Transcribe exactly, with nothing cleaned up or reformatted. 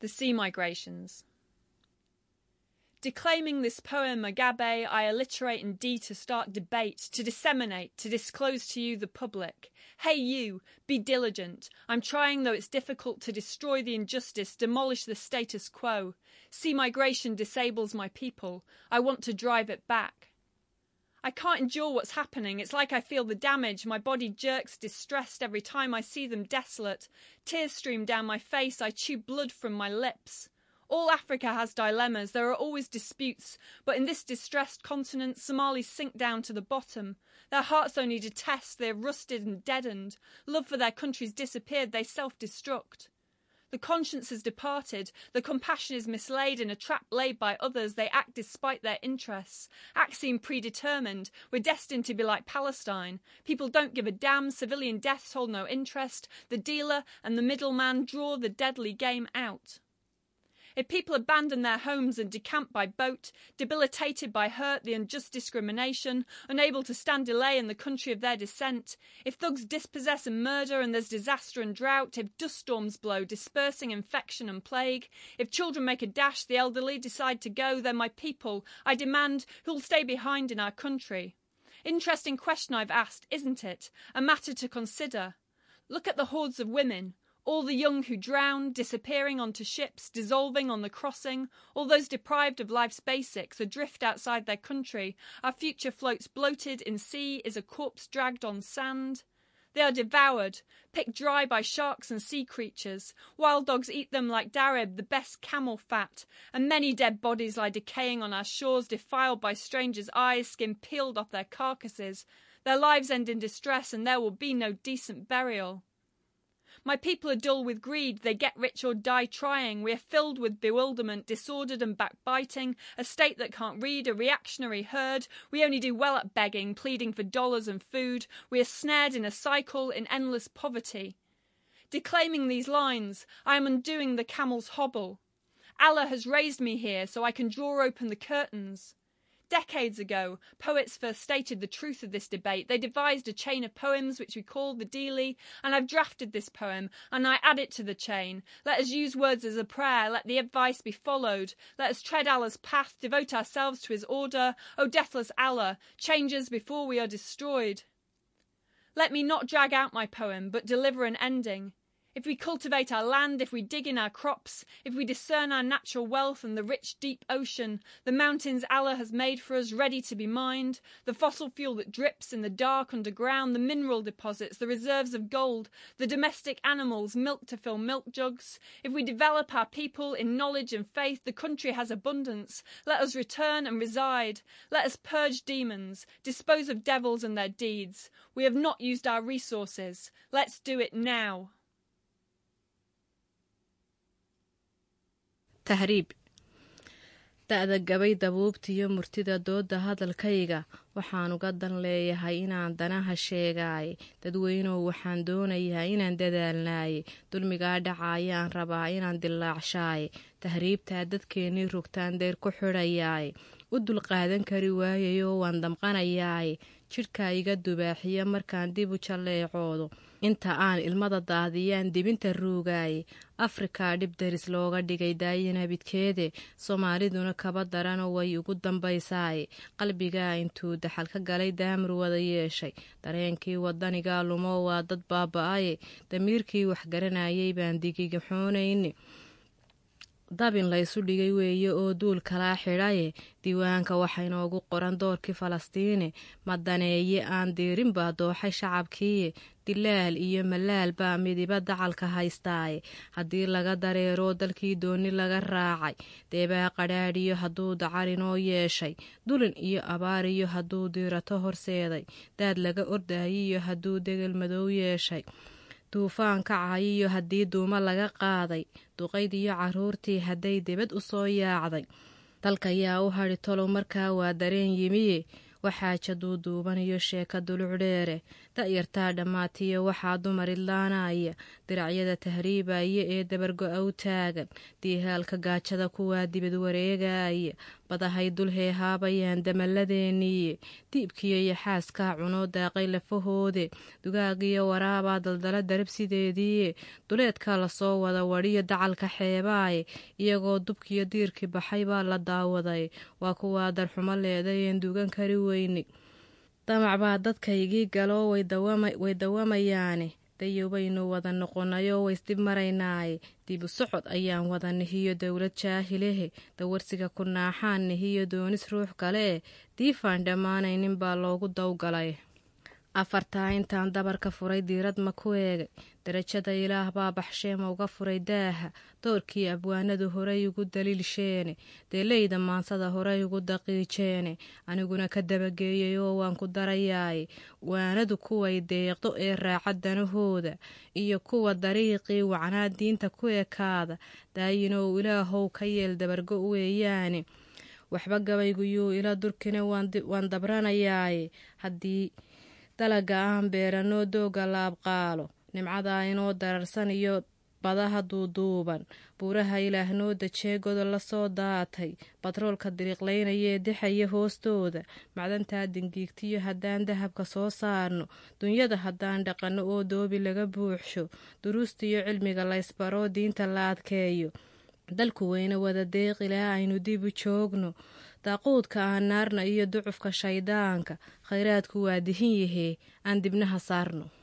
The Sea Migrations. Declaiming this poem agape, I alliterate in D to start debate, to disseminate, to disclose to you the public. Hey you, be diligent. I'm trying, though it's difficult, to destroy the injustice, demolish the status quo. Sea migration disables my people. I want to drive it back. I can't endure what's happening. It's like I feel the damage. My body jerks distressed every time I see them desolate. Tears stream down my face. I chew blood from my lips. All Africa has dilemmas. There are always disputes. But in this distressed continent, Somalis sink down to the bottom. Their hearts only detest. They're rusted and deadened. Love for their country's disappeared. They self-destruct. The conscience has departed, the compassion is mislaid in a trap laid by others, they act despite their interests. Acts seem predetermined, we're destined to be like Palestine. People don't give a damn, civilian deaths hold no interest, the dealer and the middleman draw the deadly game out. If people abandon their homes and decamp by boat, debilitated by hurt, the unjust discrimination, unable to stand delay in the country of their descent, if thugs dispossess and murder and there's disaster and drought, if dust storms blow, dispersing infection and plague, if children make a dash, the elderly decide to go, they're my people, I demand, who'll stay behind in our country? Interesting question I've asked, isn't it? A matter to consider. Look at the hordes of women. All the young who drown, disappearing onto ships, dissolving on the crossing, all those deprived of life's basics, adrift outside their country, our future floats bloated in sea, is a corpse dragged on sand. They are devoured, picked dry by sharks and sea creatures. Wild dogs eat them like Darib, the best camel fat, and many dead bodies lie decaying on our shores, defiled by strangers' eyes, skin peeled off their carcasses. Their lives end in distress, and there will be no decent burial. My people are dull with greed, they get rich or die trying. We are filled with bewilderment, disordered and backbiting, a state that can't read, a reactionary herd. We only do well at begging, pleading for dollars and food. We are snared in a cycle, in endless poverty. Declaiming these lines, I am undoing the camel's hobble. Allah has raised me here so I can draw open the curtains. Decades ago, poets first stated the truth of this debate. They devised a chain of poems which we call the Dealey, and I've drafted this poem, and I add it to the chain. Let us use words as a prayer, let the advice be followed. Let us tread Allah's path, devote ourselves to his order. O deathless Allah, change us before we are destroyed. Let me not drag out my poem, but deliver an ending. If we cultivate our land, if we dig in our crops, if we discern our natural wealth and the rich deep ocean, the mountains Allah has made for us ready to be mined, the fossil fuel that drips in the dark underground, the mineral deposits, the reserves of gold, the domestic animals, milk to fill milk jugs. If we develop our people in knowledge and faith, the country has abundance. Let us return and reside. Let us purge demons, dispose of devils and their deeds. We have not used our resources. Let's do it now. Darib. Taada gabay daboobtiyo murtida dooda hadalkayga waxaan u gadan leeyahay inaan danaha sheegay dadweynuhu waxaan doonayaa inaan dadaalnay dulmiga dhacaaya aan rabaa inaan dilaacshay tahriibta dadkeeni rugtaan deer ku xirayay u dul qaadan kari waayayo waan damqanayay jirkayga dubaaxiya markaan dib u jaleecoodo inta aan ilmada daadiyaan dibinta ruugay Afrika dib daris looga dhigay daayina bidkeede Soomaaliduna kaba daran way ugu dambaysay qalbiga intuu daxal ka galay daamru wada yeeshay dareenkii wadaniga lumo waa dad baaba'ay damiirkii wax garanayay baan digiga xoonayn dabin la isu dhigay weeye oo duul kala xidhay diiwaanka waxa inoogu qoran doorkii Falastiin madaneeye aan diirin baa dooxay shacabkii dilaal iyo malaal baa midba dacalka haystay hadii laga dareero dalkii dooni laga raacay deeba qadhaadiyo haduu dacarinoo yeeshay dulin iyo abaar iyo haduu diirato horseeday daad laga ordaay iyo haduu degal madow yeeshay Tufaan ka caayiyo haddii duuma laga qaaday duqayd iyo caruurtii hadday dibad u soo yaacday dalka ayaa u hadhi tolo markaa waa dareen yimi waxaa jaduuduubaniyo sheekadu lucdheere da'yartaa dhammaatiyo waxaa dumar idlaanaya diracyada tahriibaya ee dabargo-ow taagan diihaalka gaajada kuwaa dibad wareegaya badahay dul heehaabayaan damalladeeniiye diibkiyo iyo xaaskaa cunoo daaqay lafahoode dugaagiyo waraabaa daldala darib sideediiye duleedkaa lasoo wada wadhiyo dacalka xeebaaye iyagoo dubkiyo diirkii baxay baa la daawaday waa kuwaa darxumo leedayeen dugan kari weyni damac baa dadkaygii galoo way dawamayaane dayowbaynu wada noqonayoo waysdib maraynaaye dibu socod ayaan wada nihiyo dowlad jaahilehe dawarsiga ku naaxaan nihiyo doonis ruux kale diifaan dhammaanaynin baa loogu dawgalay afartaa intaan dabarka furay diirad ma ku eegay darajada ilaah baa baxsheema uga furay daaha doorkii abwaanadu horey ugu daliilsheene deeleyda maansada horey ugu daqiijeene aniguna ka dabageeyey oo waan ku darayaay waanadu kuway deeqdo ee raaca danahooda iyo kuwa dariiqii wacnaa diinta ku ekaada daayinoo ilaahow ka yeel dabargo weeyaane waxba gabayguyuu ilaa durkina waan dabranayaaye haddii dalaga aan beeranoo dooga laabqaalo nimcadaa inoo dararsan iyo badaha duuduuban buuraha ilaah noo dajeegoda lasoo daatay batroolka diriiqlaynayee dexaya hoostooda macdantaa dingiigtiyo haddaan dahabka soo saarno dunyada haddaan dhaqanno oo doobi laga buuxsho duruustiyo cilmiga laysbaroo diinta la adkeeyo dalku weyna wada deeq ilaa aynu dibu joogno daaquudka aan naarna iyo ducufka shaydaanka khayraadku waa dihin yahee aan dibnaha saarno.